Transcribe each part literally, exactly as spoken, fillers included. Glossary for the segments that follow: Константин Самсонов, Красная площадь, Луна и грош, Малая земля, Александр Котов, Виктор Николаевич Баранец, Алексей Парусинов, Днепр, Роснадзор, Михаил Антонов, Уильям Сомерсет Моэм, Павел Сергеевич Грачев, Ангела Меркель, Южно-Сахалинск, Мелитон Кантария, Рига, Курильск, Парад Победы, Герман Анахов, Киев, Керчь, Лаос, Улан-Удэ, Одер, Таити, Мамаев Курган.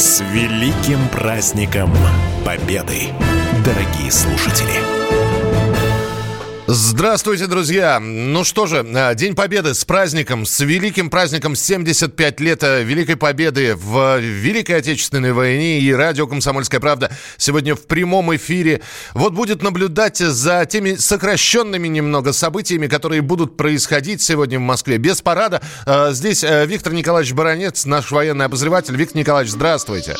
С великим праздником Победы, дорогие слушатели! Здравствуйте, друзья! Ну что же, День Победы с праздником, с великим праздником семьдесят пять лет Великой Победы в Великой Отечественной войне, и радио «Комсомольская правда» сегодня в прямом эфире вот будет наблюдать за теми сокращенными немного событиями, которые будут происходить сегодня в Москве без парада. Здесь Виктор Николаевич Баранец, наш военный обозреватель. Виктор Николаевич, здравствуйте!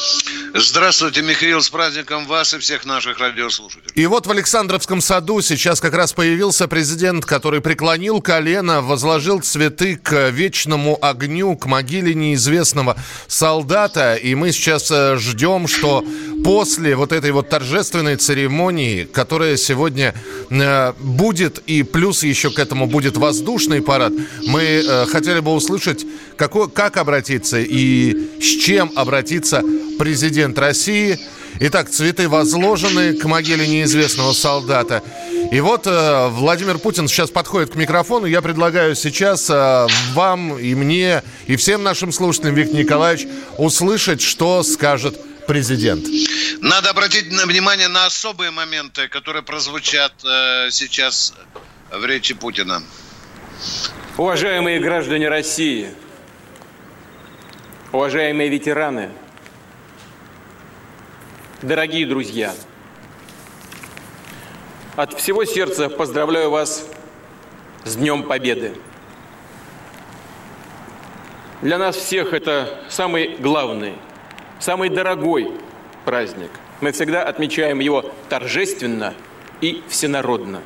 Здравствуйте, Михаил! С праздником вас и всех наших радиослушателей! И вот в Александровском саду сейчас как раз появилась Появился президент, который преклонил колено, возложил цветы к вечному огню, к могиле неизвестного солдата. И мы сейчас ждем, что после вот этой вот торжественной церемонии, которая сегодня э, будет, и плюс еще к этому будет воздушный парад, мы э, хотели бы услышать, какой, как обратиться и с чем обратиться президент России. Итак, цветы возложены к могиле неизвестного солдата. И вот э, Владимир Путин сейчас подходит к микрофону. Я предлагаю сейчас э, вам и мне, и всем нашим слушателям, Виктор Николаевич, услышать, что скажет президент. Надо обратить внимание на особые моменты, которые прозвучат э, сейчас в речи Путина. Уважаемые граждане России, уважаемые ветераны, дорогие друзья, от всего сердца поздравляю вас с Днем Победы. Для нас всех это самый главный, самый дорогой праздник. Мы всегда отмечаем его торжественно и всенародно.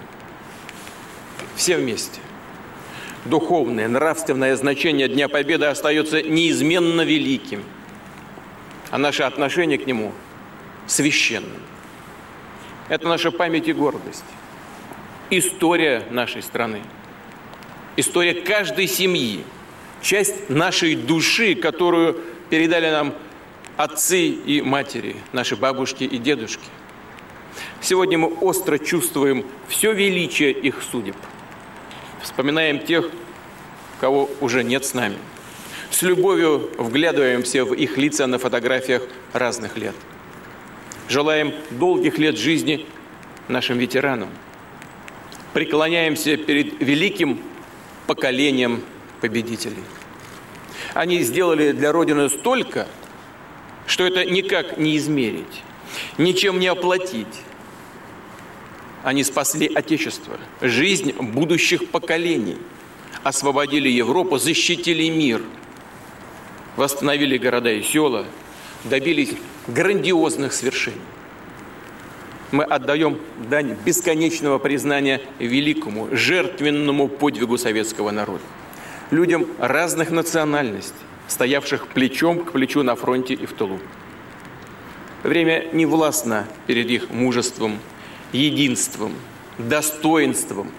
Все вместе. Духовное, нравственное значение Дня Победы остается неизменно великим, а наше отношение к нему – священным. Это наша память и гордость. История нашей страны. История каждой семьи. Часть нашей души, которую передали нам отцы и матери, наши бабушки и дедушки. Сегодня мы остро чувствуем все величие их судеб. Вспоминаем тех, кого уже нет с нами. С любовью вглядываемся в их лица на фотографиях разных лет. Желаем долгих лет жизни нашим ветеранам. Преклоняемся перед великим поколением победителей. Они сделали для Родины столько, что это никак не измерить, ничем не оплатить. Они спасли Отечество, жизнь будущих поколений, освободили Европу, защитили мир, восстановили города и села, добились грандиозных свершений. Мы отдаем дань бесконечного признания великому, жертвенному подвигу советского народа. Людям разных национальностей, стоявших плечом к плечу на фронте и в тылу. Время не властно перед их мужеством, единством, достоинством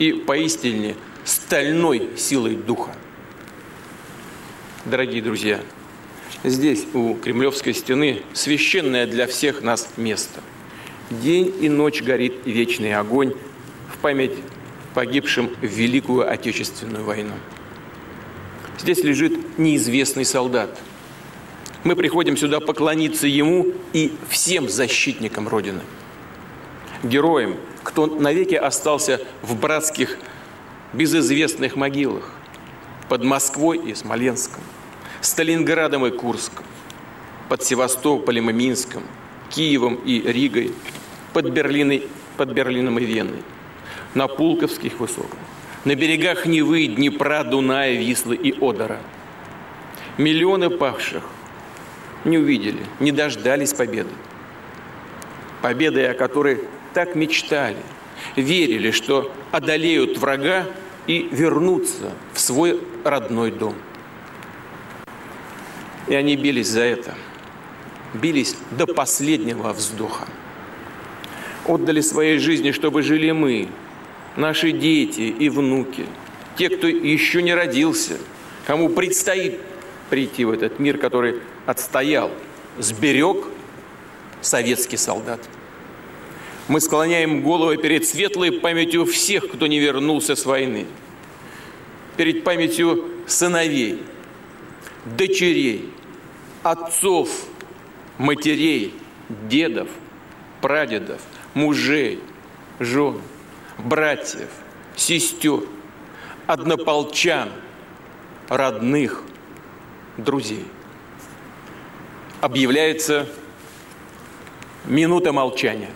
и поистине стальной силой духа. Дорогие друзья, здесь, у Кремлевской стены, священное для всех нас место. День и ночь горит вечный огонь в память погибшим в Великую Отечественную войну. Здесь лежит неизвестный солдат. Мы приходим сюда поклониться ему и всем защитникам Родины. Героям, кто навеки остался в братских, безызвестных могилах под Москвой и Смоленском, Сталинградом и Курском, под Севастополем и Минском, Киевом и Ригой, под, Берлиной, под Берлином и Веной, на Пулковских высотах, на берегах Невы, Днепра, Дуная, Вислы и Одера. Миллионы павших не увидели, не дождались победы. Победы, о которой так мечтали, верили, что одолеют врага и вернутся в свой родной дом. И они бились за это, бились до последнего вздоха. Отдали своей жизни, чтобы жили мы, наши дети и внуки, те, кто еще не родился, кому предстоит прийти в этот мир, который отстоял, сберег советский солдат. Мы склоняем головы перед светлой памятью всех, кто не вернулся с войны, перед памятью сыновей, дочерей, отцов, матерей, дедов, прадедов, мужей, жен, братьев, сестер, однополчан, родных, друзей. Объявляется минута молчания.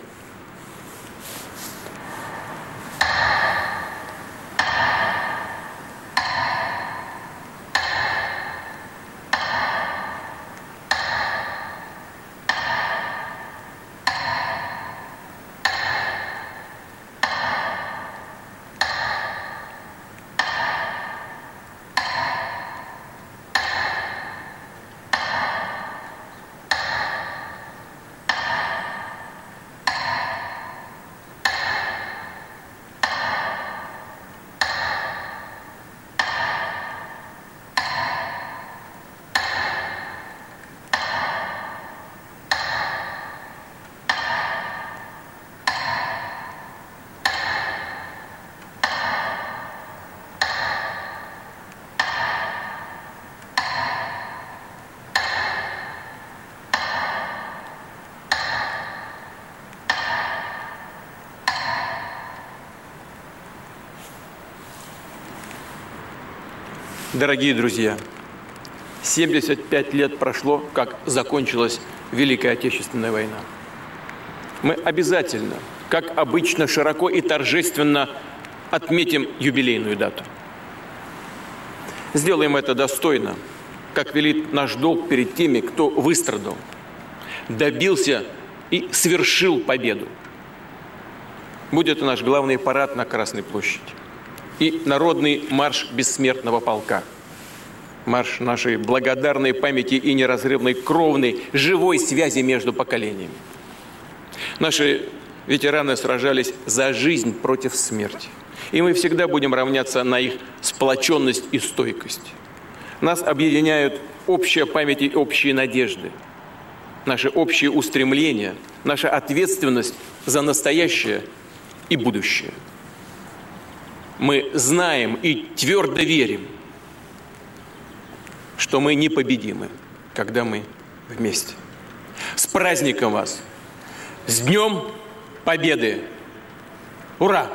Дорогие друзья, семьдесят пять лет прошло, как закончилась Великая Отечественная война. Мы обязательно, как обычно, широко и торжественно отметим юбилейную дату. Сделаем это достойно, как велит наш долг перед теми, кто выстрадал, добился и свершил победу. Будет наш главный парад на Красной площади и народный марш бессмертного полка. Марш нашей благодарной памяти и неразрывной кровной, живой связи между поколениями. Наши ветераны сражались за жизнь против смерти. И мы всегда будем равняться на их сплоченность и стойкость. Нас объединяют общая память и общие надежды. Наши общие устремления, наша ответственность за настоящее и будущее. Мы знаем и твердо верим, что мы непобедимы, когда мы вместе. С праздником вас! С Днем Победы! Ура!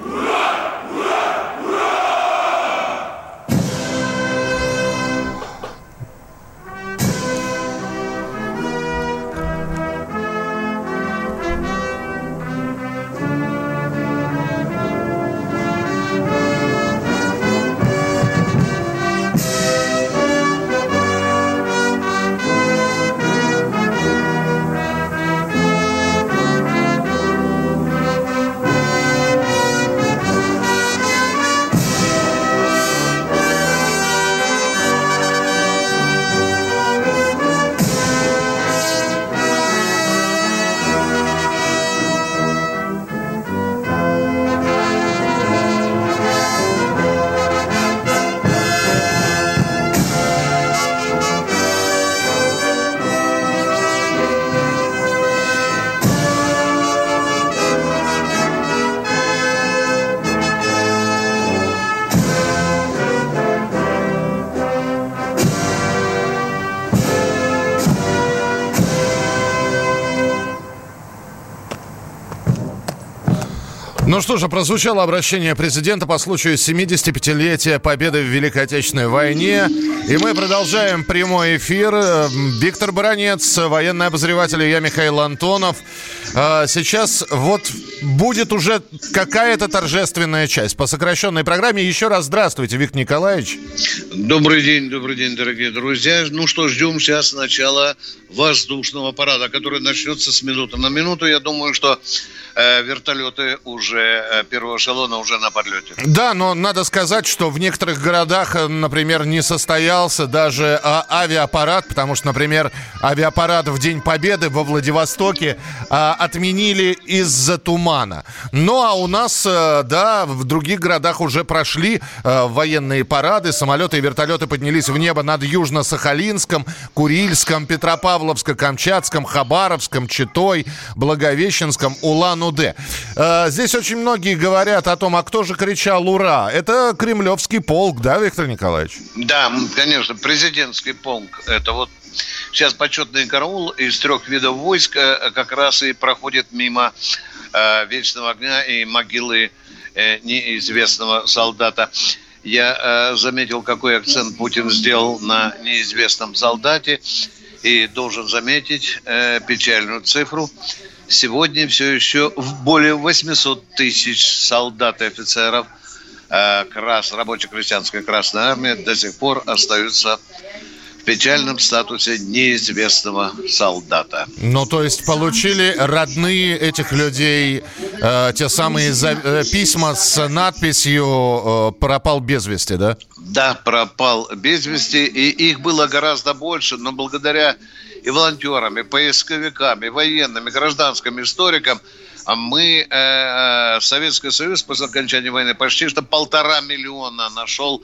Ура! Ура! Ура! Ну что же, прозвучало обращение президента по случаю семидесятипятилетия победы в Великой Отечественной войне. И мы продолжаем прямой эфир. Виктор Баранец, военный обозреватель, и я, Михаил Антонов. Сейчас вот будет уже какая-то торжественная часть по сокращенной программе. Еще раз здравствуйте, Виктор Николаевич. Добрый день, добрый день, дорогие друзья. Ну что, ждем сейчас начала воздушного парада, который начнется с минуты на минуту. Я думаю, что вертолеты уже первого эшелона уже на подлете. Да, но надо сказать, что в некоторых городах, например, не состоялся даже авиапарад, потому что, например, авиапарад в День Победы во Владивостоке отменили из-за тумана. Ну, а у нас, да, в других городах уже прошли военные парады, самолеты и вертолеты поднялись в небо над Южно-Сахалинском, Курильском, Петропавловско-Камчатском, Хабаровском, Читой, Благовещенском, Улан-Удэ. Здесь очень многие говорят о том, а кто же кричал «Ура!». Это Кремлевский полк, да, Виктор Николаевич? Да, конечно, президентский полк. Это вот Сейчас почетный караул из трех видов войск как раз и проходит мимо э, Вечного огня и могилы э, неизвестного солдата. Я э, заметил, какой акцент Путин сделал на неизвестном солдате. И должен заметить э, печальную цифру. Сегодня все еще более восемьсот тысяч солдат и офицеров э, крас, рабоче-крестьянской Красной Армии до сих пор остаются в печальном статусе неизвестного солдата. Ну, то есть получили родные этих людей э, те самые за, э, письма с надписью э, «Пропал без вести», да? Да, пропал без вести, и их было гораздо больше, но благодаря и волонтерам, и поисковикам, и военным, и гражданским историкам мы, э, Советский Союз после окончания войны почти что полтора миллиона нашел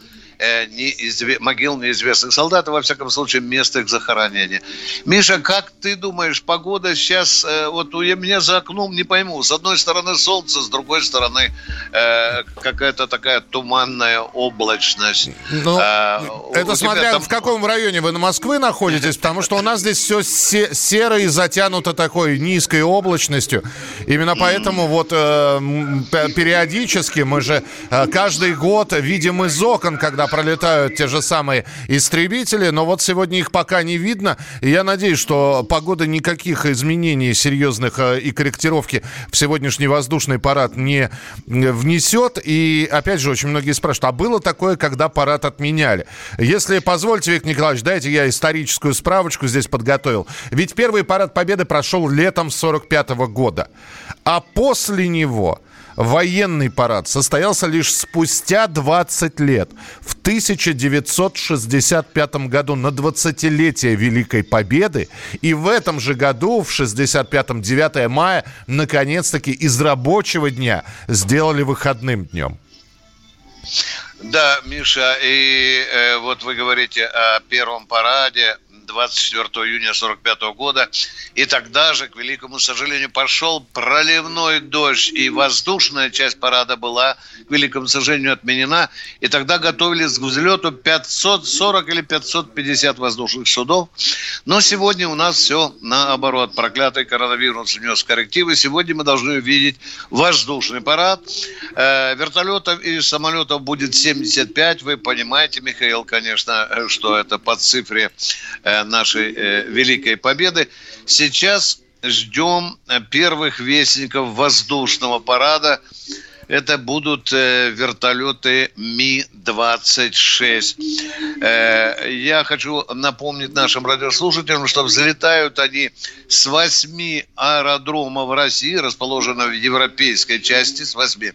Неизв... могил неизвестных солдат, и, во всяком случае, место их захоронения. Миша, как ты думаешь, погода сейчас, э, вот у меня за окном, не пойму, с одной стороны солнце, с другой стороны э, какая-то такая туманная облачность. Ну, а, это смотря там... в каком районе вы на Москве находитесь, потому что у нас здесь все се- серо и затянуто такой низкой облачностью. Именно поэтому mm. вот э, периодически мы же э, каждый год видим из окон, когда пролетают те же самые истребители, но вот сегодня их пока не видно. И я надеюсь, что погода никаких изменений серьезных и корректировки в сегодняшний воздушный парад не внесет. И опять же, очень многие спрашивают, а было такое, когда парад отменяли? Если позвольте, Виктор Николаевич, дайте я историческую справочку здесь подготовил. Ведь первый парад Победы прошел летом сорок пятого года, а после него военный парад состоялся лишь спустя двадцать лет, в тысяча девятьсот шестьдесят пятом году, на двадцатилетие Великой Победы. И в этом же году, в шестьдесят пятом, девятого мая, наконец-таки из рабочего дня сделали выходным днем. Да, Миша, и э, вот вы говорите о первом параде двадцать четвёртого июня сорок пятого года. И тогда же, к великому сожалению, пошел проливной дождь, и воздушная часть парада была, к великому сожалению, отменена. И тогда готовились к взлету пятьсот сорок или пятьсот пятьдесят воздушных судов. Но сегодня у нас все наоборот. Проклятый коронавирус внес коррективы. Сегодня мы должны увидеть воздушный парад. Вертолетов и самолетов будет семьдесят пять. Вы понимаете, Михаил, конечно, что это по цифре нашей Великой Победы. Сейчас ждем первых вестников воздушного парада. Это будут вертолеты Ми двадцать шесть. Я хочу напомнить нашим радиослушателям, что взлетают они с восьми аэродромов России, расположенных в европейской части, с восьми.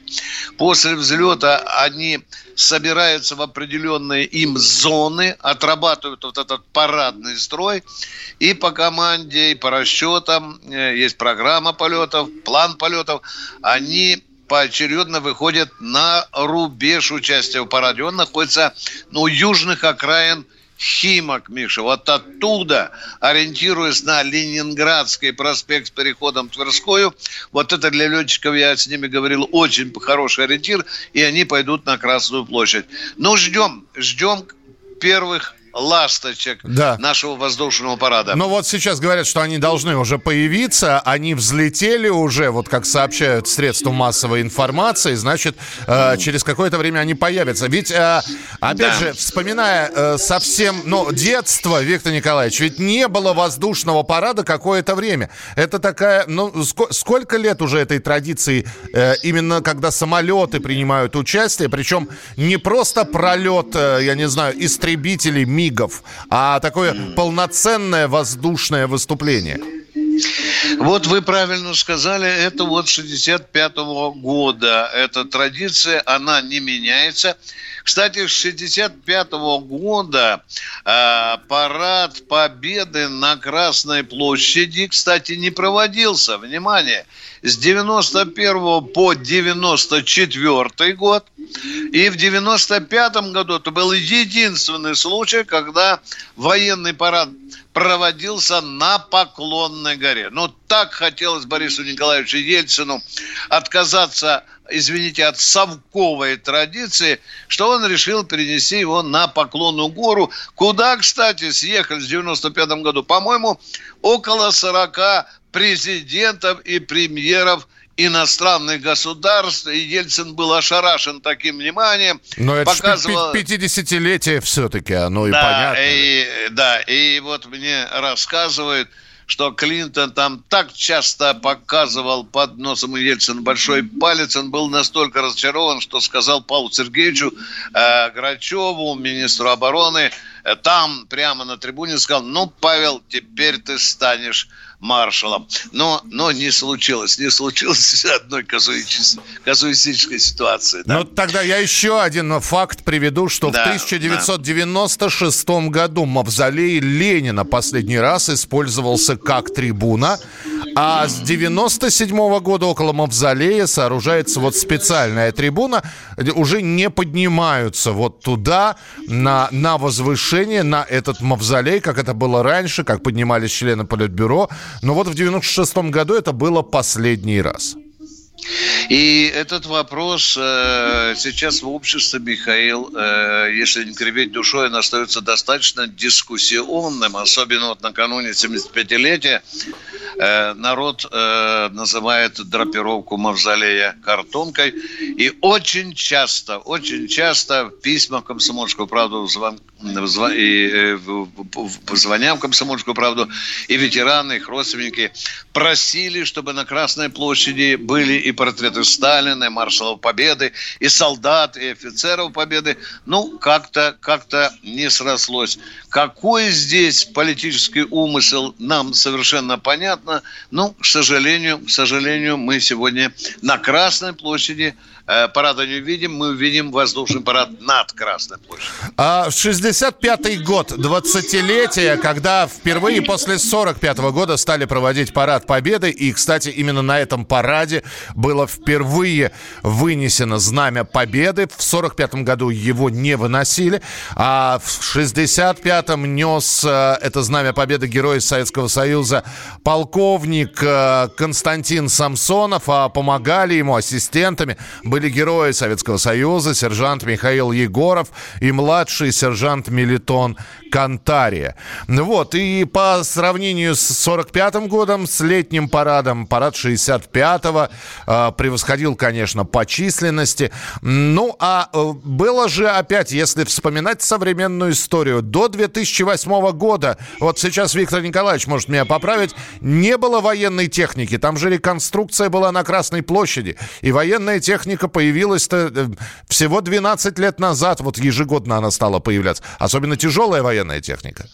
После взлета они собираются в определенные им зоны, отрабатывают вот этот парадный строй, и по команде, и по расчетам, есть программа полетов, план полетов, они поочередно выходит на рубеж участия в параде. Он находится у южных окраин Химок, Миша. Вот оттуда, ориентируясь на Ленинградский проспект с переходом Тверскую, вот это для летчиков, я с ними говорил, очень хороший ориентир, и они пойдут на Красную площадь. Ну, ждем, ждем первых ласточек, да, нашего воздушного парада. Но вот сейчас говорят, что они должны уже появиться, они взлетели уже, вот как сообщают средства массовой информации, значит, э, через какое-то время они появятся. Ведь, э, опять да. же, вспоминая э, совсем, ну, детство, Виктор Николаевич, ведь не было воздушного парада какое-то время. Это такая, ну, ск- сколько лет уже этой традиции, э, именно когда самолеты принимают участие, причем не просто пролет, э, я не знаю, истребителей, мигов, а такое полноценное воздушное выступление. Вот вы правильно сказали, это вот шестьдесят пятого года. Эта традиция, она не меняется. Кстати, с шестьдесят пятого года э, парад Победы на Красной площади, кстати, не проводился. Внимание, с девяносто первого по девяносто четвёртый год. И в девяносто пятом году это был единственный случай, когда военный парад проводился на Поклонной горе. Ну, так хотелось Борису Николаевичу Ельцину отказаться извините, от совковой традиции, что он решил перенести его на Поклонную гору, куда, кстати, съехались в девяносто пятом году, по-моему, около сорока президентов и премьеров иностранных государств, и Ельцин был ошарашен таким вниманием. Но это показывало... пятидесятилетие все-таки, оно и да, понятно. И, да, и вот мне рассказывают, что Клинтон там так часто показывал под носом Ельцина большой палец, он был настолько разочарован, что сказал Павлу Сергеевичу э, Грачеву, министру обороны, э, там прямо на трибуне сказал: ну, Павел, теперь ты станешь маршалом. Но, но не случилось. Не случилось одной казуистической ситуации. Да? Ну, тогда я еще один факт приведу, что да, в тысяча девятьсот девяносто шестом да. году мавзолей Ленина последний раз использовался как трибуна, а с девяносто седьмого года около мавзолея сооружается вот специальная трибуна, уже не поднимаются вот туда, на, на возвышение, на этот мавзолей, как это было раньше, как поднимались члены Политбюро. Но вот в девяносто шестом году это было последний раз. И этот вопрос э, сейчас в обществе, Михаил, э, если не кривить душой, он остается достаточно дискуссионным, особенно вот накануне семидесятипятилетия. Э, народ э, называет драпировку мавзолея картонкой. И очень часто, очень часто в письмах «Комсомольскую правду», звон, звон, и, э, в, в, в звоням «Комсомольскую правду» и ветераны, их родственники просили, чтобы на Красной площади были и портреты Сталина, и маршалов Победы, и солдат, и офицеров Победы. Ну, как-то, как-то не срослось. Какой здесь политический умысел, нам совершенно понятно. Ну, к сожалению, к сожалению, мы сегодня на Красной площади э, парада не увидим. Мы увидим воздушный парад над Красной площадью. А шестьдесят пятый год, двадцатилетие, когда впервые после сорок пятого года стали проводить парад Победы. И, кстати, именно на этом параде было впервые вынесено знамя Победы. В сорок пятом году его не выносили, а в шестьдесят пятом нес это знамя Победы Героя Советского Союза полковник Константин Самсонов, а помогали ему ассистентами были герои Советского Союза сержант Михаил Егоров и младший сержант Мелитон Кантария. Вот, и по сравнению с сорок пятым годом, с летним парадом, парад шестьдесят пятого превосходил, конечно, по численности. Ну, а было же опять, если вспоминать современную историю, до две тысячи восьмого года, вот сейчас Виктор Николаевич может меня поправить, не было военной техники. Там же реконструкция была на Красной площади. И военная техника появилась-то всего двенадцать лет назад. Вот ежегодно она стала появляться. Особенно тяжелая военная техника.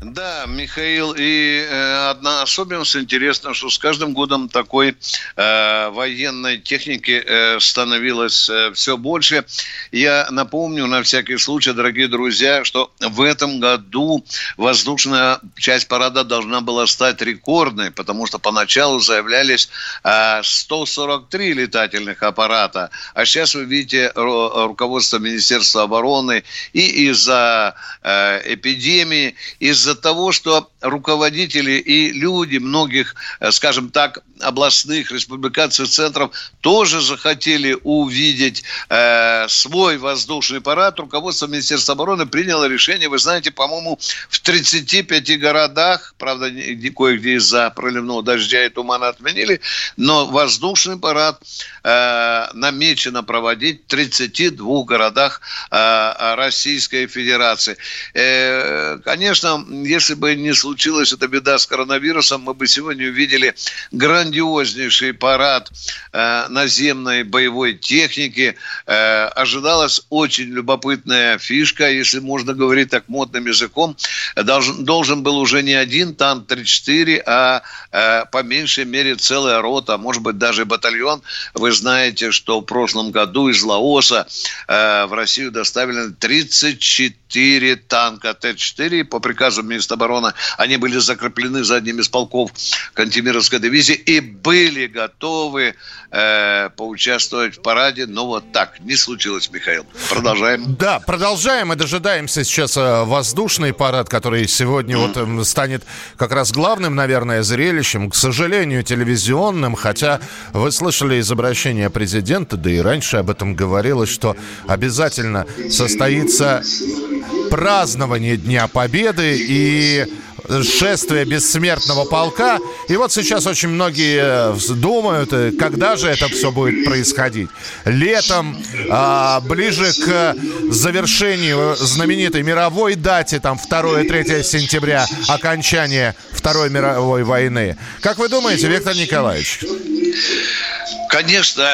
Да, Михаил, и э, одна особенность интересна, что с каждым годом такой э, военной техники э, становилось э, все больше. Я напомню на всякий случай, дорогие друзья, что в этом году воздушная часть парада должна была стать рекордной, потому что поначалу заявлялись э, сто сорок три летательных аппарата. А сейчас вы видите ру- руководство Министерства обороны и из-за э, эпидемии, из-за Из-за того, что руководители и люди многих, скажем так, областных, республиканских центров тоже захотели увидеть э, свой воздушный парад, руководство Министерства обороны приняло решение, вы знаете, по-моему, в тридцати пяти городах, правда, кое-где из-за проливного дождя и тумана отменили, но воздушный парад э, намечено проводить в тридцати двух городах э, Российской Федерации. Э, конечно, если бы не случилась эта беда с коронавирусом, мы бы сегодня увидели грандиознейший парад э, наземной боевой техники. Э, ожидалась очень любопытная фишка, если можно говорить так модным языком. Должен, должен был уже не один танк тридцать четыре, а э, по меньшей мере целая рота, может быть, даже батальон. Вы знаете, что в прошлом году из Лаоса э, в Россию доставили тридцать четыре танка Т четыре по приказу Минобороны, они были закреплены за одним из полков Кантемировской дивизии и были готовы э, поучаствовать в параде. Но вот так не случилось, Михаил. Продолжаем. Да, продолжаем и дожидаемся сейчас воздушный парад, который сегодня mm. вот станет как раз главным, наверное, зрелищем, к сожалению, телевизионным, хотя вы слышали из обращения президента, да и раньше об этом говорилось, что обязательно состоится празднование Дня Победы и шествие бессмертного полка. И вот сейчас очень многие думают, когда же это все будет происходить. Летом, а, ближе к завершению знаменитой мировой даты, там второго-третьего сентября, окончание Второй мировой войны. Как вы думаете, Виктор Николаевич? Конечно,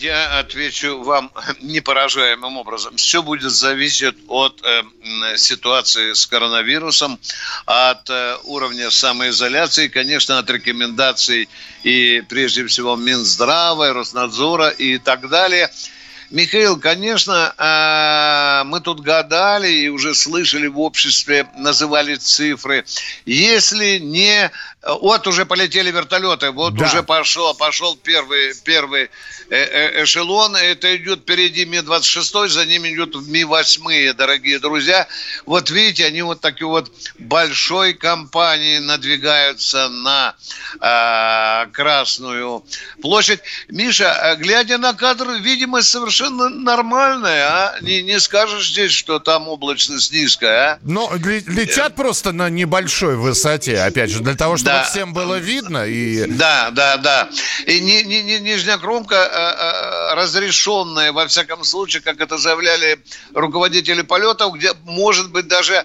я отвечу вам непоражаемым образом. Все будет зависеть от э, ситуации с коронавирусом, от э, уровня самоизоляции, конечно, от рекомендаций и, прежде всего, Минздрава, Роснадзора и так далее. Михаил, конечно, э, мы тут гадали и уже слышали в обществе, называли цифры. Если не... Вот уже полетели вертолеты, вот да. уже пошел, пошел первый, первый эшелон. Это идет впереди Ми двадцать шесть, за ним идут Ми восемь, дорогие друзья. Вот видите, они вот такие вот большой компанией надвигаются на а, Красную площадь. Миша, глядя на кадр, видимость совершенно нормальная, а? Не, не скажешь здесь, что там облачность низкая, а? Но летят просто на небольшой высоте, опять же, для того, чтобы да. всем было видно. И... Да, да, да. И ни, ни, ни, нижняя кромка разрешенная, во всяком случае, как это заявляли руководители полетов, где может быть даже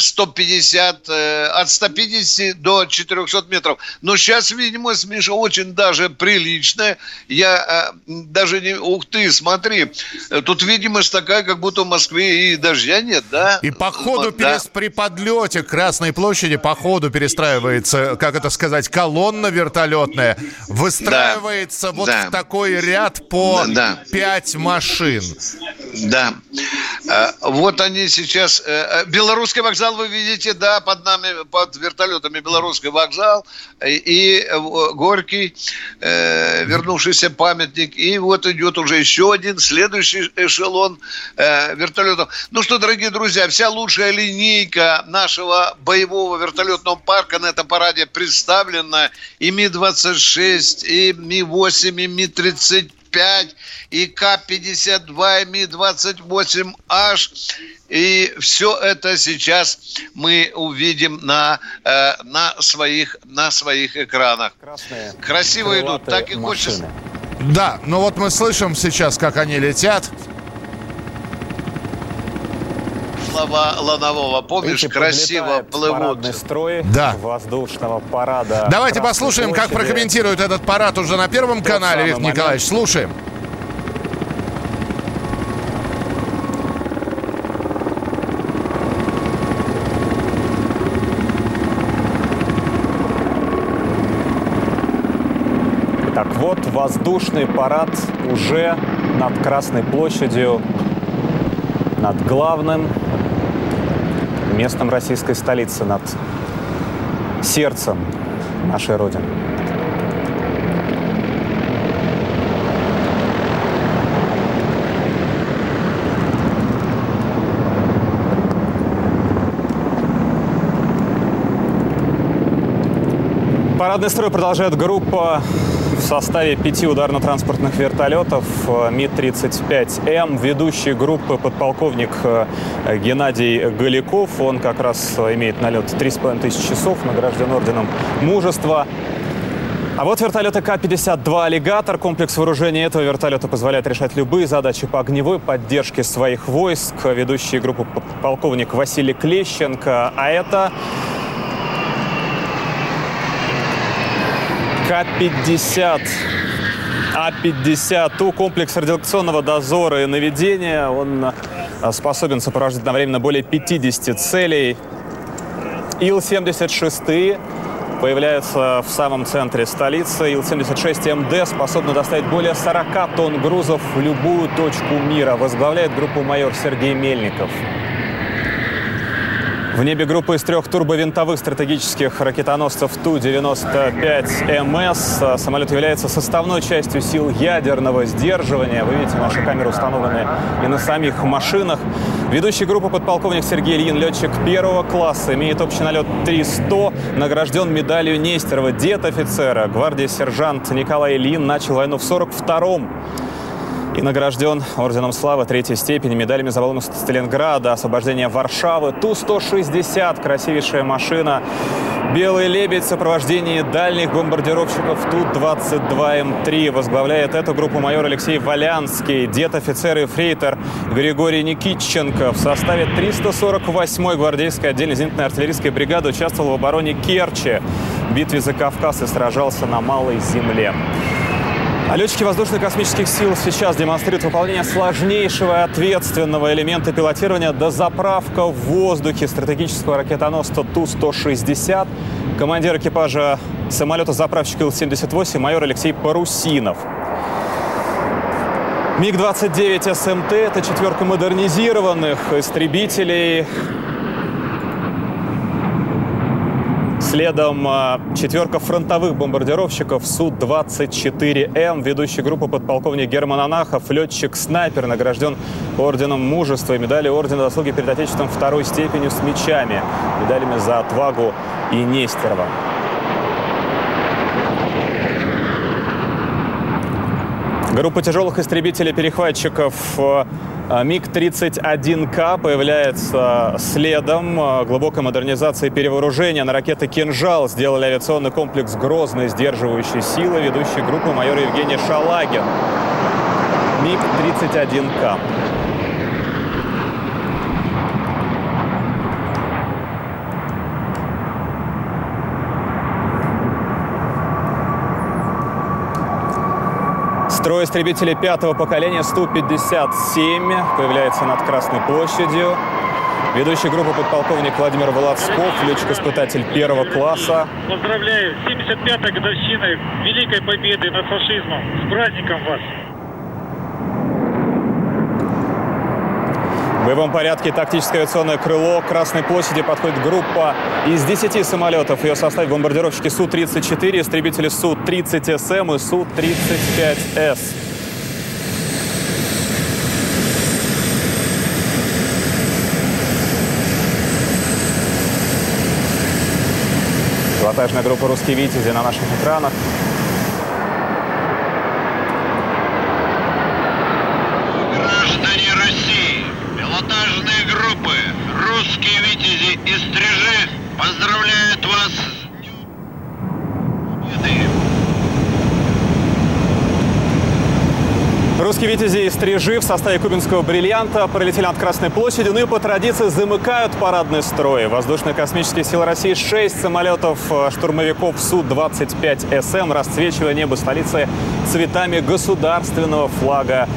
сто пятьдесят, от ста пятидесяти до четырехсот метров. Но сейчас, видимо, Миша, очень даже приличная. Я даже не... Ух ты, смотри. Тут видимость такая, как будто в Москве и дождя нет, да? И по ходу, вот, перес... да. при подлете к Красной площади, по ходу перестраивается, как это сказать, колонна вертолетная выстраивается да, вот да. в такой ряд по да, пять машин. Да. Вот они сейчас... Белорусский вокзал, вы видите, да, под нами, под вертолетами Белорусский вокзал и Горький, вернувшийся памятник. И вот идет уже еще один, следующий эшелон вертолетов. Ну что, дорогие друзья, вся лучшая линейка нашего боевого вертолетного парка на этом параде представлена: и Ми двадцать шесть, и Ми восемь, и Ми тридцать пять, и Ка пятьдесят два, и Ми двадцать восемь Аш. И все это сейчас мы увидим на, э, на, своих, на своих экранах. Красные, красиво идут, так и хочется. Да, ну вот мы слышим сейчас, как они летят. Ланового, помнишь, эти красиво плывут. Да. Воздушного парада. Давайте Красной послушаем, площади. Как прокомментируют этот парад уже на Первом Тот канале, Виктор Николаевич. Момент. Слушаем. Так вот, воздушный парад уже над Красной площадью, над главным местом российской столицы, над сердцем нашей Родины. Парадный строй продолжает группа в составе пяти ударно-транспортных вертолетов Ми тридцать пять М. Ведущий группы подполковник Геннадий Голяков. Он как раз имеет налет три с половиной тысячи часов, награжден орденом мужества. А вот вертолеты Ка пятьдесят два «Аллигатор». Комплекс вооружения этого вертолета позволяет решать любые задачи по огневой поддержке своих войск. Ведущий группу подполковник Василий Клещенко. А это... Ка пятьдесят, А пятьдесят У, комплекс радиолокационного дозора и наведения. Он способен сопровождать одновременно более пятидесяти целей. Ил семьдесят шесть появляются в самом центре столицы. Ил семьдесят шесть Эм Дэ способны доставить более сорока тонн грузов в любую точку мира. Возглавляет группу майор Сергей Мельников. В небе группа из трех турбовинтовых стратегических ракетоносцев Ту девяносто пять эм эс. Самолет является составной частью сил ядерного сдерживания. Вы видите, наши камеры установлены и на самих машинах. Ведущий группы подполковник Сергей Ильин, летчик первого класса, имеет общий налет триста, награжден медалью Нестерова, дет-офицера. Гвардии сержант Николай Ильин начал войну в сорок втором. И награжден орденом славы третьей степени, медалями за оборону Сталинграда, освобождение Варшавы. Ту сто шестьдесят, красивейшая машина. «Белый лебедь» в сопровождении дальних бомбардировщиков Ту двадцать два эм три. Возглавляет эту группу майор Алексей Валянский, дет-офицер и фрейтор Григорий Никитченко. В составе триста сорок восьмой гвардейской отдельной зенитно-артиллерийской бригады участвовал в обороне Керчи. В битве за Кавказ и сражался на Малой Земле. А летчики воздушно-космических сил сейчас демонстрируют выполнение сложнейшего и ответственного элемента пилотирования — дозаправка в воздухе стратегического ракетоносца Ту сто шестьдесят. Командир экипажа самолета заправщик Ил семьдесят восемь майор Алексей Парусинов. Миг двадцать девять СМТ – это четверка модернизированных истребителей. Следом четверка фронтовых бомбардировщиков Су двадцать четыре эм. Ведущий группы подполковник Герман Анахов, летчик-снайпер, награжден орденом мужества и медалью ордена заслуги перед Отечеством второй степени с мечами, медалями за отвагу и Нестерова. Группа тяжелых истребителей-перехватчиков Миг тридцать один К появляется следом. Глубокая модернизация и перевооружение на ракеты «Кинжал» сделали авиационный комплекс «Грозный» сдерживающей силы. Ведущий группы майор Евгений Шалагин. Миг тридцать один К. Трое истребителей пятого поколения Су пятьдесят семь появляется над Красной площадью. Ведущий группы подполковник Владимир Володсков, летчик-испытатель первого класса. Поздравляю с семьдесят пятой годовщиной великой победы над фашизмом. С праздником вас! В боевом порядке тактическое авиационное крыло к Красной площади подходит группа из десяти самолетов. В ее составе бомбардировщики Су тридцать четыре, истребители Су тридцать эс эм и Су тридцать пять эс. Пилотажная группа «Русские витязи» на наших экранах. «Русские витязи» и «Стрижи» в составе кубинского «Бриллианта» пролетели над Красной площадью, ну и по традиции замыкают парадный строй. Воздушно-космические силы России шесть самолетов штурмовиков Су двадцать пять эс эм, расцвечивая небо столицы цветами государственного флага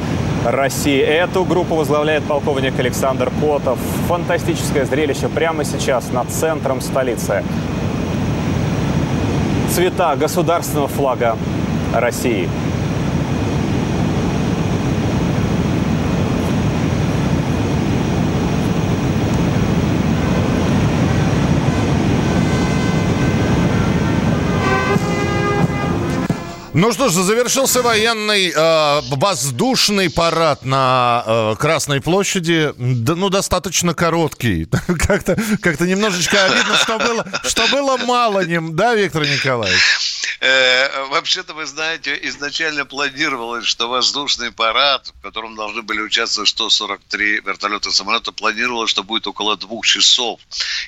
России. Эту группу возглавляет полковник Александр Котов. Фантастическое зрелище прямо сейчас над центром столицы. Цвета государственного флага России. Ну что ж, завершился военный э, воздушный парад на э, Красной площади. Да, ну, достаточно короткий. Как-то, как-то немножечко обидно, что было, что было мало, да, Виктор Николаевич? Вообще-то, вы знаете, изначально планировалось, что воздушный парад, в котором должны были участвовать сто сорок три вертолета и самолета, планировалось, что будет около двух часов.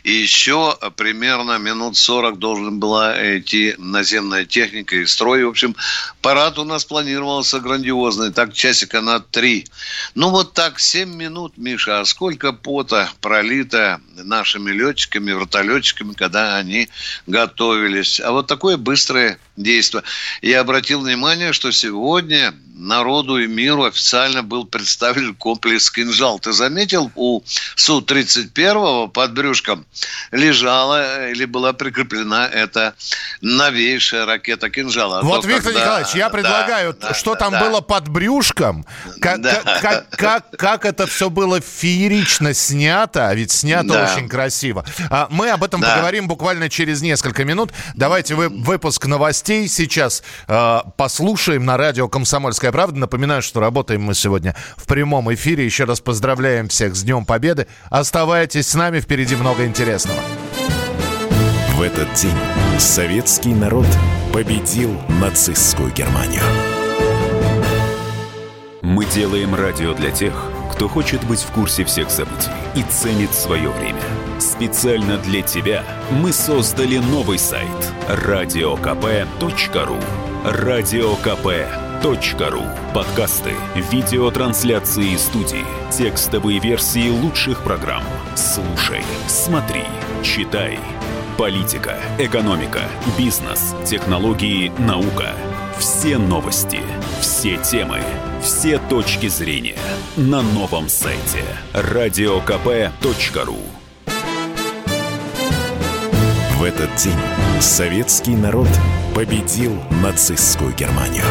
И еще примерно минут сорок должна была идти наземная техника и строй. В общем, парад у нас планировался грандиозный, так часика на три. Ну вот так, семь минут, Миша, а сколько пота пролито нашими летчиками, вертолетчиками, когда они готовились. А вот такое быстрое действия. Я обратил внимание, что сегодня народу и миру официально был представлен комплекс «Кинжал». Ты заметил, у Су тридцать один под брюшком лежала или была прикреплена эта новейшая ракета «Кинжал». А вот, то, Виктор когда... Николаевич, я предлагаю, да, что да, там да. было под брюшком, как, да. как, как, как это все было феерично снято, а ведь снято да. очень красиво. Мы об этом да. поговорим буквально через несколько минут. Давайте выпуск новостей сейчас э, послушаем на радио «Комсомольская правда». Напоминаю, что работаем мы сегодня в прямом эфире. Еще раз поздравляем всех с Днем Победы. Оставайтесь с нами, впереди много интересного. В этот день советский народ победил нацистскую Германию. Мы делаем радио для тех, кто хочет быть в курсе всех событий и ценит свое время. Специально для тебя мы создали новый сайт радио ка пэ точка ру. радио ка пэ точка ру. .ру. Подкасты, видеотрансляции студии, текстовые версии лучших программ. Слушай, смотри, читай. Политика, экономика, бизнес, технологии, наука. Все новости, все темы, все точки зрения на новом сайте радио ка пэ точка ру. В этот день советский народ победил нацистскую Германию.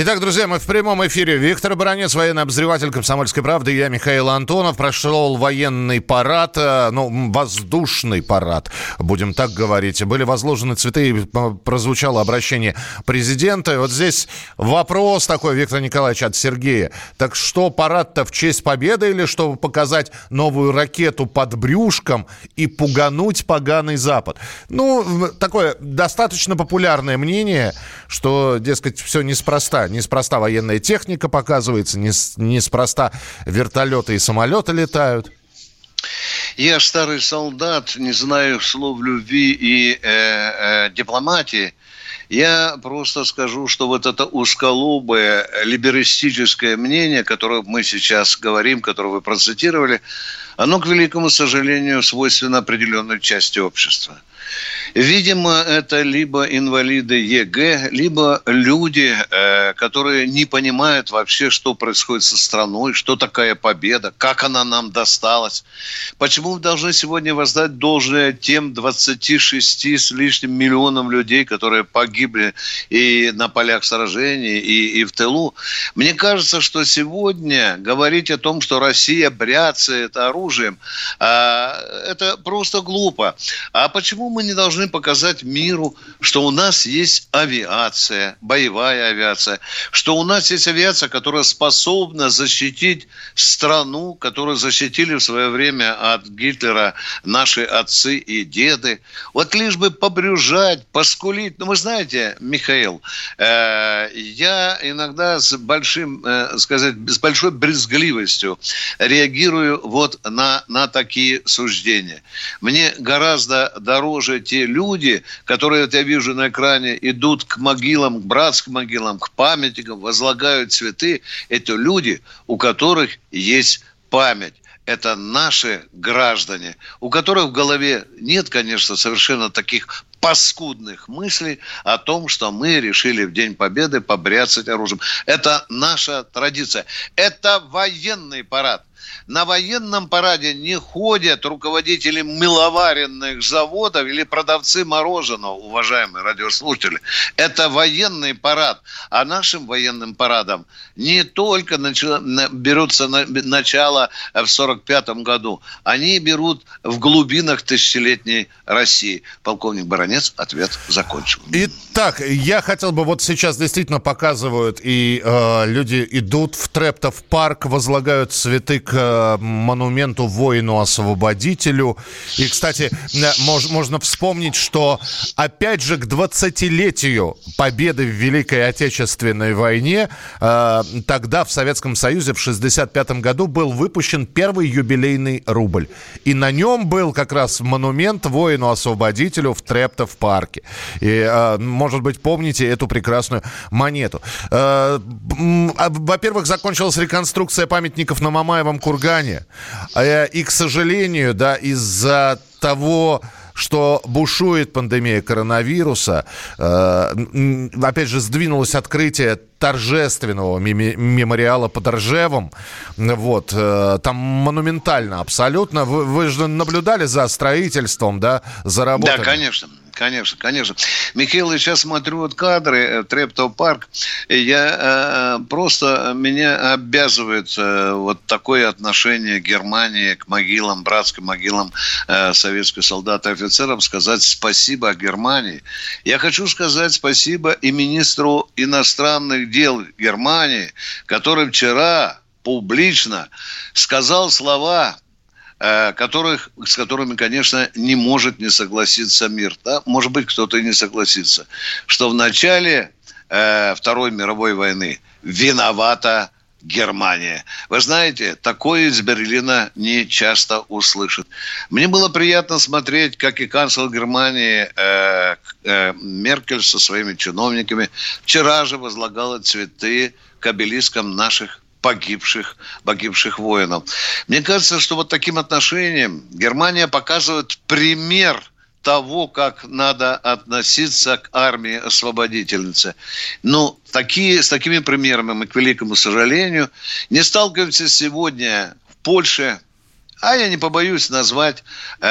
Итак, друзья, мы в прямом эфире. Виктор Баранец, военный обозреватель «Комсомольской правды». Я Михаил Антонов. Прошел военный парад, ну, воздушный парад, будем так говорить. Были возложены цветы, и прозвучало обращение президента. И вот здесь вопрос такой, Виктор Николаевич, от Сергея. Так что, парад-то в честь победы или чтобы показать новую ракету под брюшком и пугануть поганый Запад? Ну, такое достаточно популярное мнение, что, дескать, все неспроста. Неспроста военная техника показывается, неспроста вертолеты и самолеты летают. Я ж старый солдат, не знаю слов любви и э, э, дипломатии. Я просто скажу, что вот это узколобое либералистическое мнение, которое мы сейчас говорим, которое вы процитировали, оно, к великому сожалению, свойственно определенной части общества. Видимо, это либо инвалиды е гэ, либо люди, которые не понимают вообще, что происходит со страной, что такая победа, как она нам досталась. Почему мы должны сегодня воздать должное тем двадцати шести с лишним миллионам людей, которые погибли и на полях сражений, и, и в тылу? Мне кажется, что сегодня говорить о том, что Россия бряцает оружием, это просто глупо. А почему мы Мы не должны показать миру, что у нас есть авиация, боевая авиация, что у нас есть авиация, которая способна защитить страну, которую защитили в свое время от Гитлера наши отцы и деды. Вот лишь бы побрюзжать, поскулить. Ну, вы знаете, Михаил, э, я иногда с большим, э, сказать, с большой брезгливостью реагирую вот на, на такие суждения. Мне гораздо дороже те люди, которые, вот я вижу на экране, идут к могилам, к братским могилам, к памятникам, возлагают цветы. Это люди, у которых есть память. Это наши граждане, у которых в голове нет, конечно, совершенно таких паскудных мыслей о том, что мы решили в День Победы побряцать оружием. Это наша традиция. Это военный парад. На военном параде не ходят руководители мыловаренных заводов или продавцы мороженого, уважаемые радиослушатели. Это военный парад. А нашим военным парадом не только начало, берутся на, начало в сорок пятом году, они берут в глубинах тысячелетней России. Полковник Баранец, ответ закончил. Итак, я хотел бы, вот сейчас действительно показывают, и э, люди идут в Трептов парк, возлагают цветы к монументу воину-освободителю. И, кстати, мож, можно вспомнить, что опять же к двадцатилетию победы в Великой Отечественной войне э, тогда в Советском Союзе в шестьдесят пятом году был выпущен первый юбилейный рубль. И на нем был как раз монумент воину-освободителю в Трептов парке. И, э, может быть, помните эту прекрасную монету. Э, во-первых, закончилась реконструкция памятников на Мамаевом кургане. И, к сожалению, да, из-за того, что бушует пандемия коронавируса. Опять же, сдвинулось открытие торжественного мемориала под Ржевом. Вот. Там монументально абсолютно. Вы, вы же наблюдали за строительством, да, за работой? Да, конечно. Конечно, конечно. Михаил, я сейчас смотрю вот кадры, Трептов парк, я э, просто, меня обязывает э, вот такое отношение Германии к могилам, братским могилам э, советских солдат и офицеров, сказать спасибо Германии. Я хочу сказать спасибо и министру иностранных дел Германии, который вчера публично сказал слова, которых, с которыми, конечно, не может не согласиться мир. Да? Может быть, кто-то и не согласится. Что в начале э, Второй мировой войны виновата Германия. Вы знаете, такое из Берлина не часто услышат. Мне было приятно смотреть, как и канцлер Германии э, э, Меркель со своими чиновниками вчера же возлагала цветы к обелискам наших погибших, погибших воинов. Мне кажется, что вот таким отношением Германия показывает пример того, как надо относиться к армии-освободительнице. Но такие, с такими примерами мы, к великому сожалению, не сталкиваемся сегодня в Польше. А я не побоюсь назвать э,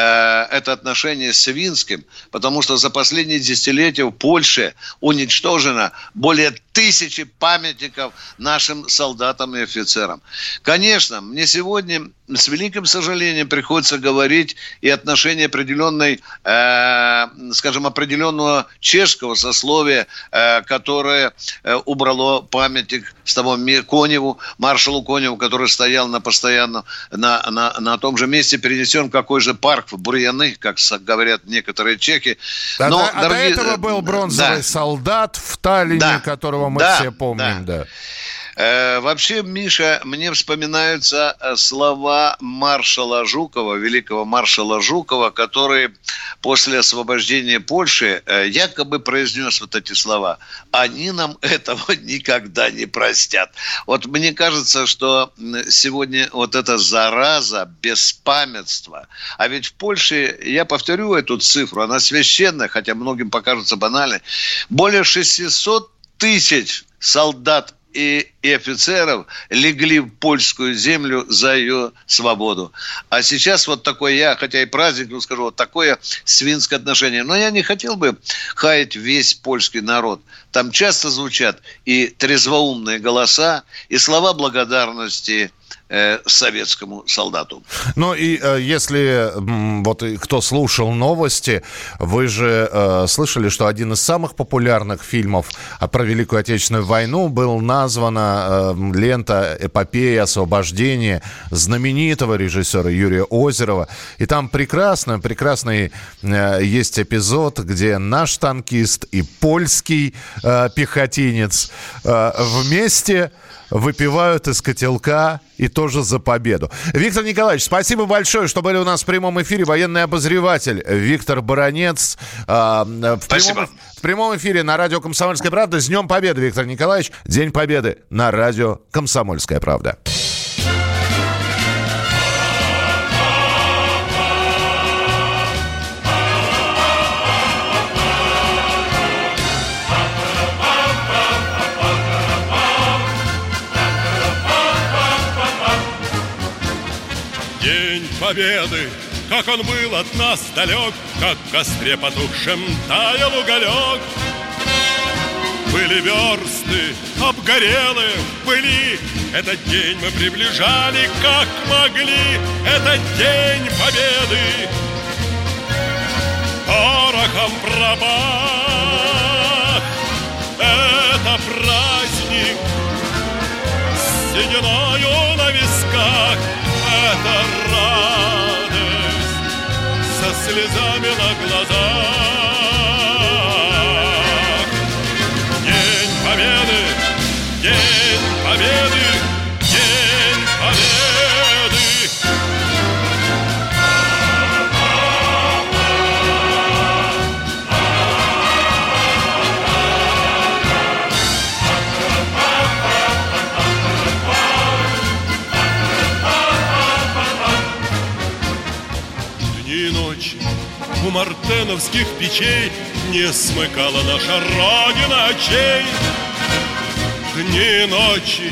это отношение свинским, потому что за последние десятилетия в Польше уничтожено более тысячи памятников нашим солдатам и офицерам. Конечно, мне сегодня с великим сожалением приходится говорить и отношение определенной, э, скажем, определенного чешского сословия, э, которое э, убрало памятник с того Коневу, маршалу Коневу, который стоял на постоянно на, на, на на том же месте, перенесен в какой же парк в Бурьяны, как говорят некоторые чехи. Да, но, а дорогие... до этого был бронзовый да. солдат в Таллине, да. которого мы да. все помним. Да. Да. Э, вообще, Миша, мне вспоминаются слова маршала Жукова, великого маршала Жукова, который после освобождения Польши э, якобы произнес вот эти слова. Они нам этого никогда не простят. Вот мне кажется, что сегодня вот эта зараза беспамятства. А ведь в Польше, я повторю эту цифру, она священная, хотя многим покажется банальной, более шестьсот тысяч солдат и, и офицеров легли в польскую землю за ее свободу. А сейчас вот такое, я, хотя и праздник, но скажу, вот такое свинское отношение. Но я не хотел бы хаять весь польский народ. Там часто звучат и трезвоумные голоса, и слова благодарности советскому солдату. Ну и если вот кто слушал новости, вы же э, слышали, что один из самых популярных фильмов про Великую Отечественную войну был названа э, лента «Эпопея освобождения» знаменитого режиссера Юрия Озерова. И там прекрасно, прекрасный э, есть эпизод, где наш танкист и польский э, пехотинец э, вместе выпивают из котелка и тоже за победу. Виктор Николаевич, спасибо большое, что были у нас в прямом эфире. Военный обозреватель Виктор Баранец. Э, в, прямом, в прямом эфире на радио «Комсомольская правда». С Днем Победы, Виктор Николаевич. День Победы на радио «Комсомольская правда». Победы, как он был от нас далек, как в костре потухшем таял уголек. Были версты, обгорелы в пыли, этот день мы приближали, как могли. Этот день победы порохом пропах. Это праздник с сединою на висках. Это радость со слезами на глазах. День Победы, День Победы, День Победы. ночь у мартеновских печей не смыкала наша Родина очей. Дни и ночи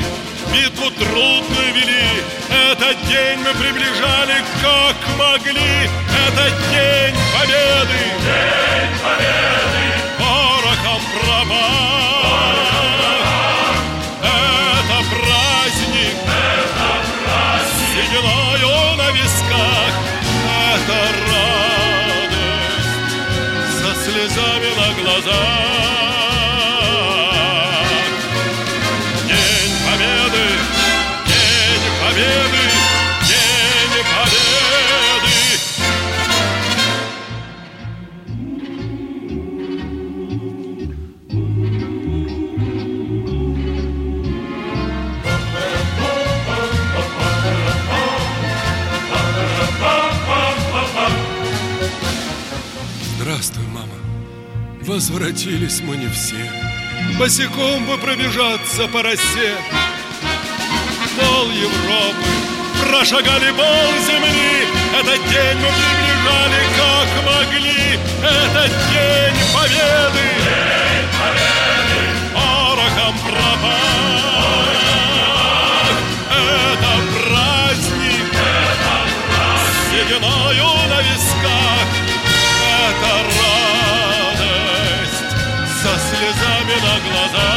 битву трудную вели, этот день мы приближали как могли. Это день победы, день победы, порохом пропах. Это праздник, это праздник, сединою на висках. Это радость со слезами на глазах. Здравствуй, мама. Возвратились мы не все. Босиком бы пробежаться по росе. Пол Европы прошагали, пол земли. Этот день мы приближали как могли. Этот день победы, день победы, порохом пропах. Это праздник, это праздник, сединою на висках. Это радость со слезами на глазах.